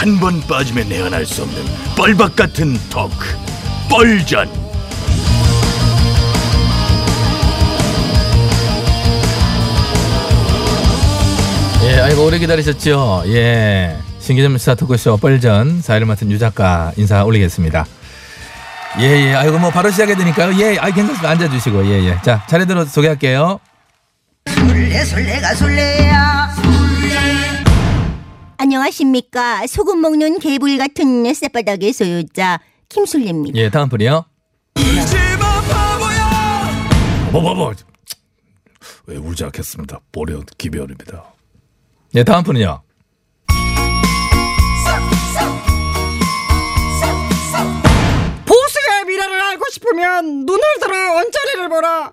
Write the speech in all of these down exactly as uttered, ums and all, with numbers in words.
한 번 빠지면 헤어날 수 없는 뻘박 같은 토크, 뻘전. 예, 아이고 오래 기다리셨죠? 예, 신개념 시사 토크쇼 뻘전 사회를 맡은 유 작가 인사 올리겠습니다. 예예, 예, 아이고 뭐 바로 시작해야 되니까요. 예, 아이 괜찮습니다. 앉아주시고 예예. 예. 자, 차례대로 소개할게요. 술래 술래가 술래야. 안녕하십니까. 소금 먹는 개불 같은 쌔바닥의 소유자 김술래입니다. 예, 다음 분이요. 울지마 바보야. 뭐뭐뭐. 왜 울지 않겠습니다. 보련 기별입니다. 예, 다음 분이요. 보수의 미래를 알고 싶으면 눈을 들어 언저리를 보라.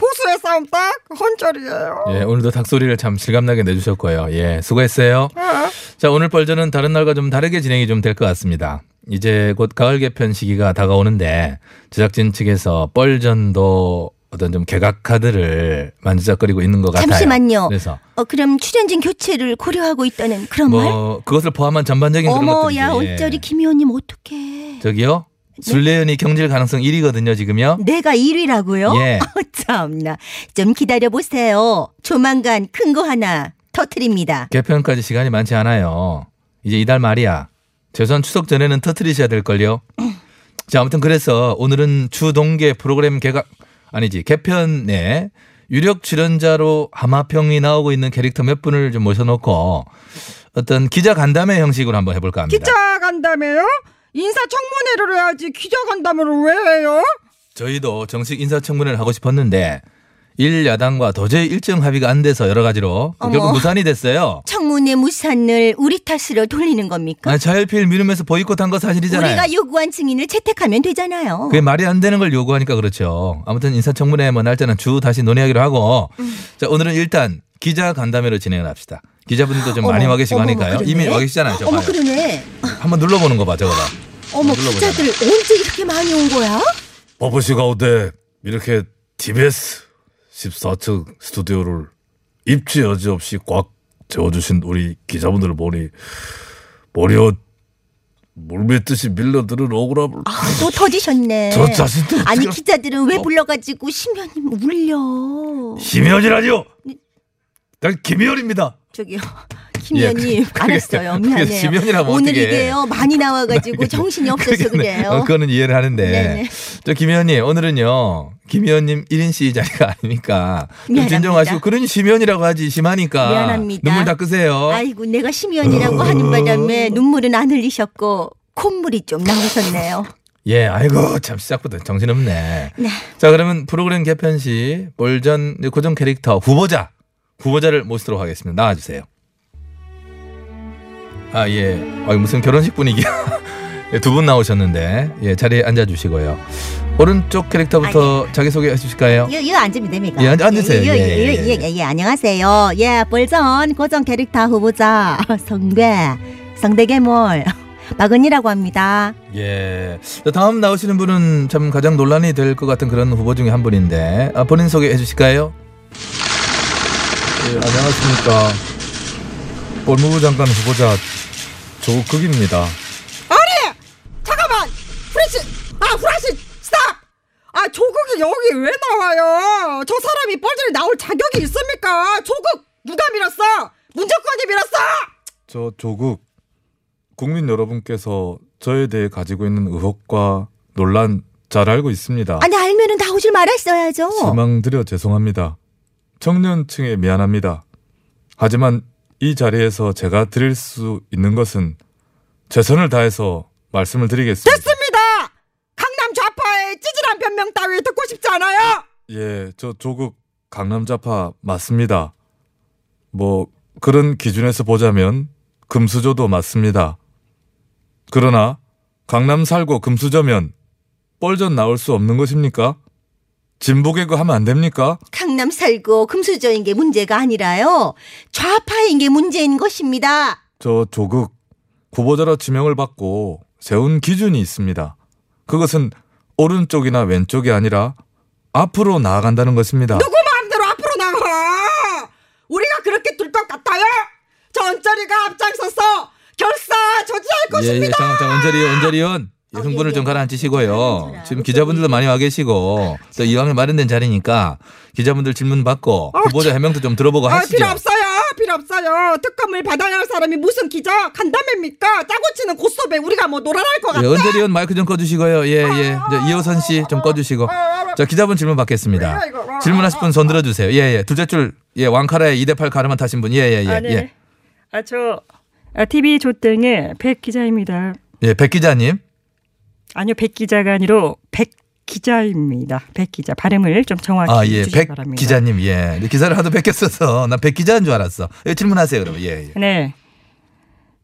보수의 싸움 딱 헌절이에요. 예, 오늘도 닭소리를 참 실감나게 내주셨고요. 예, 수고했어요. 어? 자, 오늘 뻘전은 다른 날과 좀 다르게 진행이 좀 될 것 같습니다. 이제 곧 가을 개편 시기가 다가오는데 제작진 측에서 뻘전도 어떤 좀 개각 카드를 만지작거리고 있는 것 같아요. 잠시만요. 그래서 어, 그럼 출연진 교체를 고려하고 있다는 그런 뭐, 말? 뭐 그것을 포함한 전반적인 어머, 그런 것들이. 어머야, 언저리 김의원님 어떡해. 저기요. 술래연이 경질 가능성 일 위거든요 지금요. 내가 일 위라고요? 예. 어, 참나. 좀 기다려보세요. 조만간 큰 거 하나 터뜨립니다. 개편까지 시간이 많지 않아요. 이제 이달 말이야. 최소한 추석 전에는 터뜨리셔야 될걸요. 자, 아무튼 그래서 오늘은 주동계 프로그램 개각 아니지 개편에 유력 출연자로 하마평이 나오고 있는 캐릭터 몇 분을 좀 모셔놓고 어떤 기자 간담회 형식으로 한번 해볼까 합니다. 기자 간담회요? 인사청문회를 해야지 기자간담회를 왜 해요? 저희도 정식 인사청문회를 하고 싶었는데 일야당과 도저히 일정 합의가 안 돼서 여러 가지로 어머, 결국 무산이 됐어요. 청문회 무산을 우리 탓으로 돌리는 겁니까? 아니, 자율필 미루면서 보이콧한 거 사실이잖아요. 우리가 요구한 증인을 채택하면 되잖아요. 그게 말이 안 되는 걸 요구하니까 그렇죠. 아무튼 인사청문회 뭐 날짜는 주 다시 논의하기로 하고 음. 자, 오늘은 일단 기자간담회로 진행을 합시다. 기자분들도 좀 어머, 많이 와 계시고 어머, 하니까요. 그러네. 이미 와 계시잖아요. 저 어머, 봐요. 그러네. 한번 눌러보는 거 봐, 저거 봐. 어머, 기자들 언제 이렇게 많이 온 거야? 버블씨 가운데 이렇게 티비에스 십사 층 스튜디오를 입지 여지 없이 꽉 채워주신 우리 기자분들을 보니 머리어 물밀듯이 밀려드는 억울함을. 아, 또 터지셨네. 저 자신도. 아니, 제가... 기자들은 왜 불러가지고 심연님 울려. 심연이라니요? 난 김희열입니다. 저기요, 김희열님. 예, 알았어요. 미안해요. 오늘 어떻게. 이게요 많이 나와가지고 그게, 정신이 없어서 그게, 그래요. 어, 그거는 이해를 하는데. 네네. 저 김희열님 오늘은요. 김희열님 일 인씨 자리가 아니니까 좀 진정하시고 그런 심연이라고 하지 심하니까. 미안합니다. 눈물 닦으세요. 아이고 내가 심연이라고 하는 바람에 눈물은 안 흘리셨고 콧물이 좀 나오셨네요. 예, 아이고 참 시작부터 정신없네. 네. 자, 그러면 프로그램 개편 시 뻘전 고정 캐릭터 후보자. 후보자를 모시도록 하겠습니다. 나와주세요. 아, 예. 아, 무슨 결혼식 분위기야. 예, 두 분 나오셨는데 예, 자리에 앉아주시고요. 오른쪽 캐릭터부터 아, 예. 자기소개 해주실까요? 예, 예, 앉으면 됩니까? 예, 앉, 앉으세요. 예, 예, 예, 예, 예, 예, 예, 예, 안녕하세요. 예, 뻘전 고정 캐릭터 후보자 성대, 성대괴물 박은이라고 합니다. 예. 다음 나오시는 분은 참 가장 논란이 될 것 같은 그런 후보 중에 한 분인데 아, 본인 소개해 주실까요? 예, 안녕하십니까. 법무부 장관 후보자 조국입니다. 아니! 잠깐만! 프레시! 아, 프레시! 스탑! 아, 조국이 여기 왜 나와요? 저 사람이 뻘전에 나올 자격이 있습니까? 조국 누가 밀었어? 문정권이 밀었어? 저 조국, 국민 여러분께서 저에 대해 가지고 있는 의혹과 논란 잘 알고 있습니다. 아니, 알면은 나오질 말았어야죠. 실망드려 죄송합니다. 청년층에 미안합니다. 하지만 이 자리에서 제가 드릴 수 있는 것은 최선을 다해서 말씀을 드리겠습니다. 됐습니다. 강남 좌파의 찌질한 변명 따위 듣고 싶지 않아요? 예, 저 조국 강남 좌파 맞습니다. 뭐 그런 기준에서 보자면 금수저도 맞습니다. 그러나 강남 살고 금수저면 뻘전 나올 수 없는 것입니까? 진보 개그 하면 안 됩니까? 강남 살고 금수저인 게 문제가 아니라요, 좌파인 게 문제인 것입니다. 저 조국, 후보자로 지명을 받고 세운 기준이 있습니다. 그것은 오른쪽이나 왼쪽이 아니라 앞으로 나아간다는 것입니다. 누구 마음대로 앞으로 나가! 우리가 그렇게 둘 것 같아요? 저 언저리가 앞장서서 결사 저지할 것입니다. 예, 장, 장, 언저리, 언저리원. 예, 흥분을 어, 예, 좀 가라앉히시고요. 예, 지금 기자분들도 많이 와 계시고, 또 이왕에 마련된 자리니까 기자분들 질문 받고 어, 후보자 해명도 좀 들어보고 어, 하시죠. 필요 없어요. 필요 없어요. 특검을 받아야 할 사람이 무슨 기자 간담회입니까? 짜고 치는 고소배 우리가 뭐 놀아날 것 같아. 예, 언저리 의원 마이크 좀 꺼주시고요. 예, 예. 이호선 씨 좀 꺼주시고. 자, 기자분 질문 받겠습니다. 질문하실 분 손 들어주세요. 예, 예. 둘째 줄, 예, 왕카라에 이 대 팔 가르마 타신 분. 예, 예, 예. 아, 네. 예. 아, 저 아, 티비 조땡의 백 기자입니다. 예, 백 기자님. 아니요, 백 기자가 아니라 백 기자입니다. 백 기자 발음을 좀 정확히 아, 예, 해주시기 바랍니다. 백 기자님, 예, 기사를 하도 베꼈어서 난 백 기자인 줄 알았어. 예, 질문하세요, 그러면. 예, 예. 네,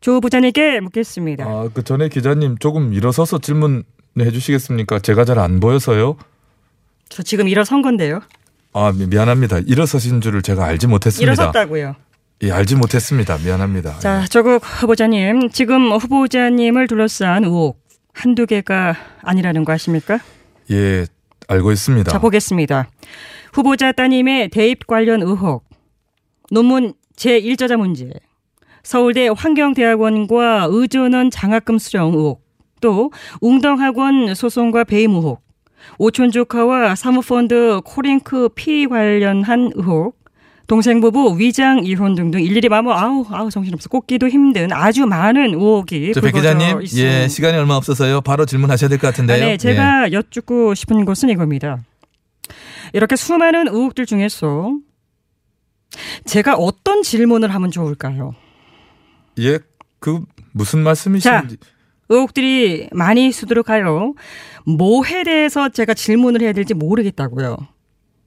조 부장님께 묻겠습니다. 아, 그 전에 기자님 조금 일어서서 질문해 주시겠습니까? 제가 잘 안 보여서요. 저 지금 일어선 건데요. 아, 미안합니다. 일어서신 줄을 제가 알지 못했습니다. 일어섰다고요? 예, 알지 못했습니다. 미안합니다. 자, 예. 조국 후보자님, 지금 후보자님을 둘러싼 의혹 한두 개가 아니라는 거 아십니까? 예, 알고 있습니다. 자, 보겠습니다. 후보자 따님의 대입 관련 의혹, 논문 제일 저자 문제, 서울대 환경대학원과 의전원 장학금 수령 의혹, 또 웅덩학원 소송과 배임 의혹, 오촌조카와 사모펀드 코링크 피의 관련한 의혹, 동생 부부 위장 이혼 등등 일일이 마모 아우 아우 정신없어 꼽기도 힘든 아주 많은 의혹이 불거져 백 기자님, 있습니다. 예, 시간이 얼마 없어서요. 바로 질문하셔야 될 것 같은데요. 아, 네, 제가 예. 여쭙고 싶은 것은 이겁니다. 이렇게 수많은 의혹들 중에서 제가 어떤 질문을 하면 좋을까요? 예, 그 무슨 말씀이신지. 자, 의혹들이 많이 수두룩하여 뭐에 대해서 제가 질문을 해야 될지 모르겠다고요.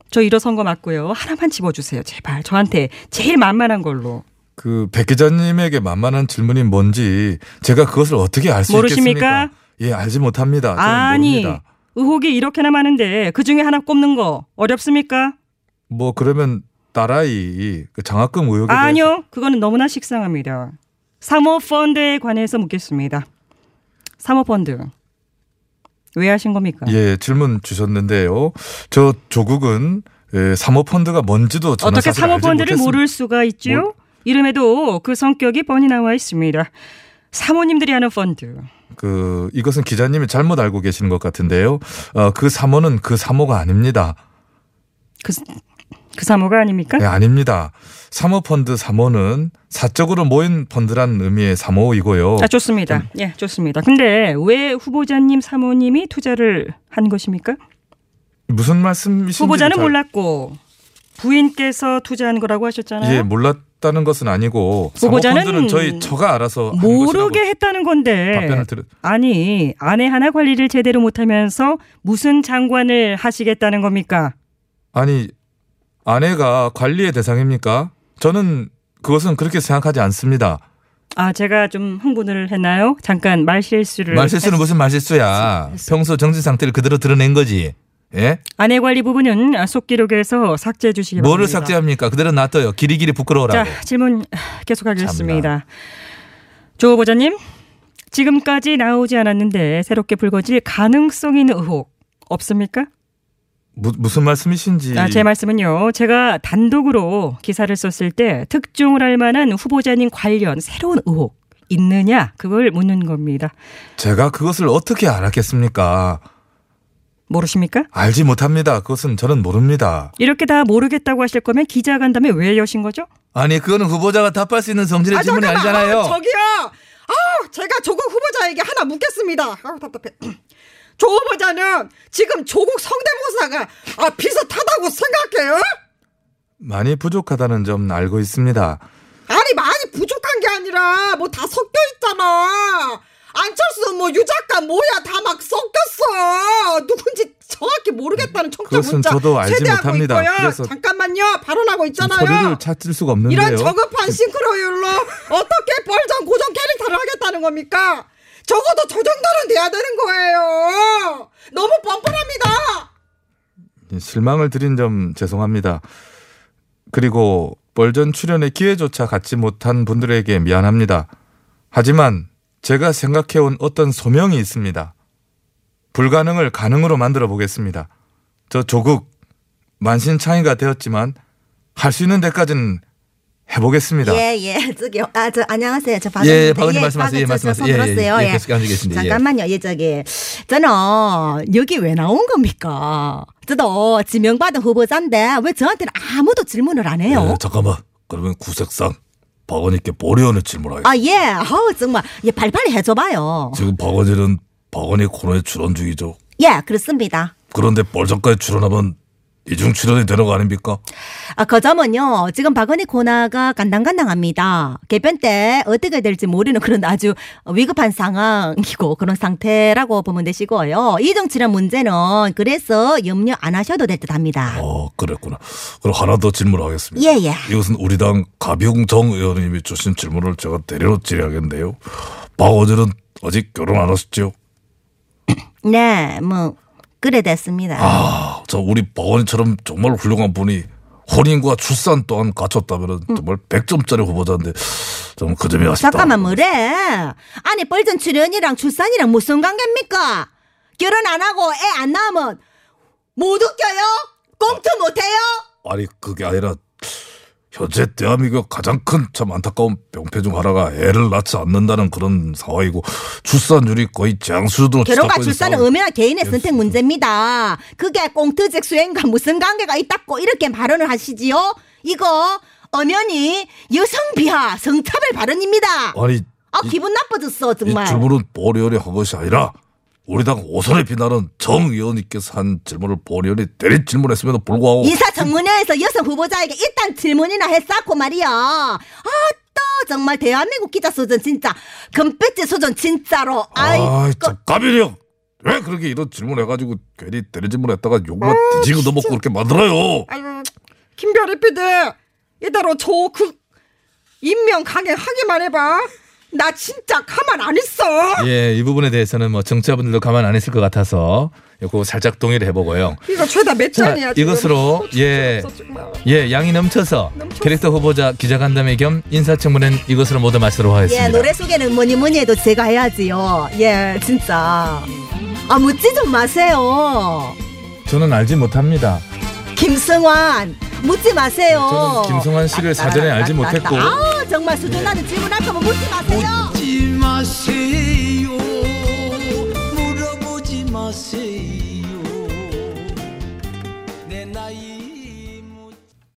저 일어선 거 맞고요. 하나만 집어주세요. 제발 저한테 제일 만만한 걸로. 그 백 기자님에게 만만한 질문이 뭔지 제가 그것을 어떻게 알 수 있겠습니까? 예, 알지 못합니다. 아니, 모릅니다. 의혹이 이렇게나 많은데 그중에 하나 꼽는 거 어렵습니까? 뭐 그러면 딸아이 장학금 의혹에 대해서. 아니요, 그거는 너무나 식상합니다. 사모펀드에 관해서 묻겠습니다. 사모펀드 왜 하신 겁니까? 예, 질문 주셨는데요. 저 조국은 예, 사모펀드가 뭔지도 저는 어떻게 사실 사모펀드를 알지 모를 수가 있지요? 뭐? 이름에도 그 성격이 뻔히 나와 있습니다. 사모님들이 하는 펀드. 그 이것은 기자님이 잘못 알고 계시는 것 같은데요. 어, 그 사모는 그 사모가 아닙니다. 그, 그 사모가 아닙니까? 네, 아닙니다. 사모펀드 사모는 사적으로 모인 펀드라는 의미의 사모이고요. 아, 좋습니다. 음. 예, 좋습니다. 근데 왜 후보자님 사모님이 투자를 한 것입니까? 무슨 말씀이신지. 후보자는 잘... 몰랐고 부인께서 투자한 거라고 하셨잖아요. 예, 몰랐다는 것은 아니고 사모펀드는 저희 처가 알아서 한 모르게 했다는 건데. 답변을 들은. 아니, 아내 하나 관리를 제대로 못하면서 무슨 장관을 하시겠다는 겁니까? 아니. 아내가 관리의 대상입니까? 저는 그것은 그렇게 생각하지 않습니다. 아, 제가 좀 흥분을 했나요? 잠깐 말실수를. 말실수는 했... 무슨 말실수야. 했... 평소 정신 상태를 그대로 드러낸 거지. 예? 아내 관리 부분은 속기록에서 삭제해 주시기 뭐를 바랍니다. 뭐를 삭제합니까? 그대로 놔둬요. 길이길이 부끄러워라고. 자, 질문 계속하겠습니다. 조 후보자님, 지금까지 나오지 않았는데 새롭게 불거질 가능성 있는 의혹 없습니까? 무, 무슨 말씀이신지. 아, 제 말씀은요, 제가 단독으로 기사를 썼을 때 특종을 할 만한 후보자님 관련 새로운 의혹 있느냐, 그걸 묻는 겁니다. 제가 그것을 어떻게 알았겠습니까? 모르십니까? 알지 못합니다. 그것은 저는 모릅니다. 이렇게 다 모르겠다고 하실 거면 기자간담회 왜 여신 거죠? 아니, 그거는 후보자가 답할 수 있는 성질의 아, 질문이 잠깐만. 아니잖아요. 아, 저기요. 아, 제가 조국 후보자에게 하나 묻겠습니다. 아, 답답해. 조 후보자는 지금 조국 성대모사가 아, 비슷하다고 생각해요? 많이 부족하다는 점 알고 있습니다. 아니, 많이 부족한 게 아니라 뭐 다 섞여 있잖아. 안철수 뭐 유작가 뭐야 다 막 섞였어. 누군지 정확히 모르겠다는 청취자 문자 저도 알지 세대하고 못합니다. 있고요. 잠깐만요. 발언하고 있잖아요. 소리를 찾을 수가 없는데요. 이런 저급한 싱크로율로 어떻게 벌점 고정 캐릭터를 하겠다는 겁니까? 적어도 저 정도는 돼야 되는 거예요. 너무 뻔뻔합니다. 실망을 드린 점 죄송합니다. 그리고 벌전 출연의 기회조차 갖지 못한 분들에게 미안합니다. 하지만 제가 생각해온 어떤 소명이 있습니다. 불가능을 가능으로 만들어 보겠습니다. 저 조국 만신창이가 되었지만 할 수 있는 데까지는 해보겠습니다. 예, 예. 저기, 아, 저, 안녕하세요. 저 박은희. 예, 박은희 예, 말씀하세요. 예, 말씀하세요. 예, 예, 예, 예. 계속 앉으겠습니다. 잠깐만요. 예, 저기. 저는 여기 왜 나온 겁니까? 저도 지명받은 후보자인데 왜 저한테는 아무도 질문을 안 해요? 예, 잠깐만. 그러면 구색상 박은희께 보리언을 질문하겠습니다. 아, 예. 아우, 정말. 예, 발발이 해줘봐요. 지금 박은희는 박은희 코너에 출연 중이죠? 예, 그렇습니다. 그런데 벌점까지 출연하면 이중 출연이 되는 거 아닙니까? 아, 그 점은요. 지금 박은희 코너가 간당간당합니다. 개편 때 어떻게 될지 모르는 그런 아주 위급한 상황이고 그런 상태라고 보면 되시고요. 이중 출연 문제는 그래서 염려 안 하셔도 될 듯합니다. 어, 그랬구나. 그럼 하나 더 질문하겠습니다. 예예. 예. 이것은 우리 당 가병정 의원님이 주신 질문을 제가 대리로 질의하겠는데요. 박원진은 아직 결혼 안 하셨죠? 네, 뭐. 그래 됐습니다. 아, 저 우리 박원희처럼 정말 훌륭한 분이 혼인과 출산 또한 갖췄다면 음. 정말 백 점짜리 후보자인데 좀 그 점이 아쉽다. 잠깐만 뭐래. 아니 벌전 출연이랑 출산이랑 무슨 관계입니까? 결혼 안 하고 애 안 낳으면 못 웃겨요? 꽁트 아, 못 해요? 아니 그게 아니라 현재 대한민국 가장 큰 참 안타까운 병폐 중 하나가 애를 낳지 않는다는 그런 상황이고 출산율이 거의 재앙수준으로 결혼과 출산은 엄연한 개인의 예. 선택 문제입니다. 그게 꽁트적 수행과 무슨 관계가 있다고 이렇게 발언을 하시지요? 이거 엄연히 여성비하 성차별 발언입니다. 아니 아 이, 기분 나빠졌어 정말. 이 질문은 보리언이 한 것이 아니라 우리 당 오선의 비난은 정 의원님께서 한 질문을 본 의원이 대리 질문했음에도 불구하고 인사청문회에서 여성 후보자에게 일단 질문이나 했었고 말이야. 아따 정말 대한민국 기자 수준 진짜 금빛지 수준 진짜로. 아이 까비령 왜 그렇게 이런 질문해가지고 괜히 대리 질문했다가 욕만 아, 뒤지고 넘어고 그렇게 만들어요. 아유, 김별이 피디 이대로 저 그 인명 강행하기만 해봐. 나 진짜 가만 안 있어. 예, 이 부분에 대해서는 뭐 정치자분들도 가만 안 있을 것 같아서 요거 살짝 동의를 해보고요. 이거 죄다 몇 장이야. 이것으로 예, 예 양이 넘쳐서 넘쳤어. 캐릭터 후보자 기자간담회 겸 인사청문회는 이것으로 모두 마치도록 하겠습니다. 예, 노래 소개는 뭐니 뭐니 해도 제가 해야지요. 예, 진짜 아 묻지 좀 마세요. 저는 알지 못합니다. 김승환 묻지 마세요. 저는 김승환 씨를 맞다, 사전에 맞다, 알지 맞다, 못했고 맞다. 아우, 정말 수준 나는 네. 질문 할까봐 묻지 마세요. 묻지 마세요. 물어보지 마세요.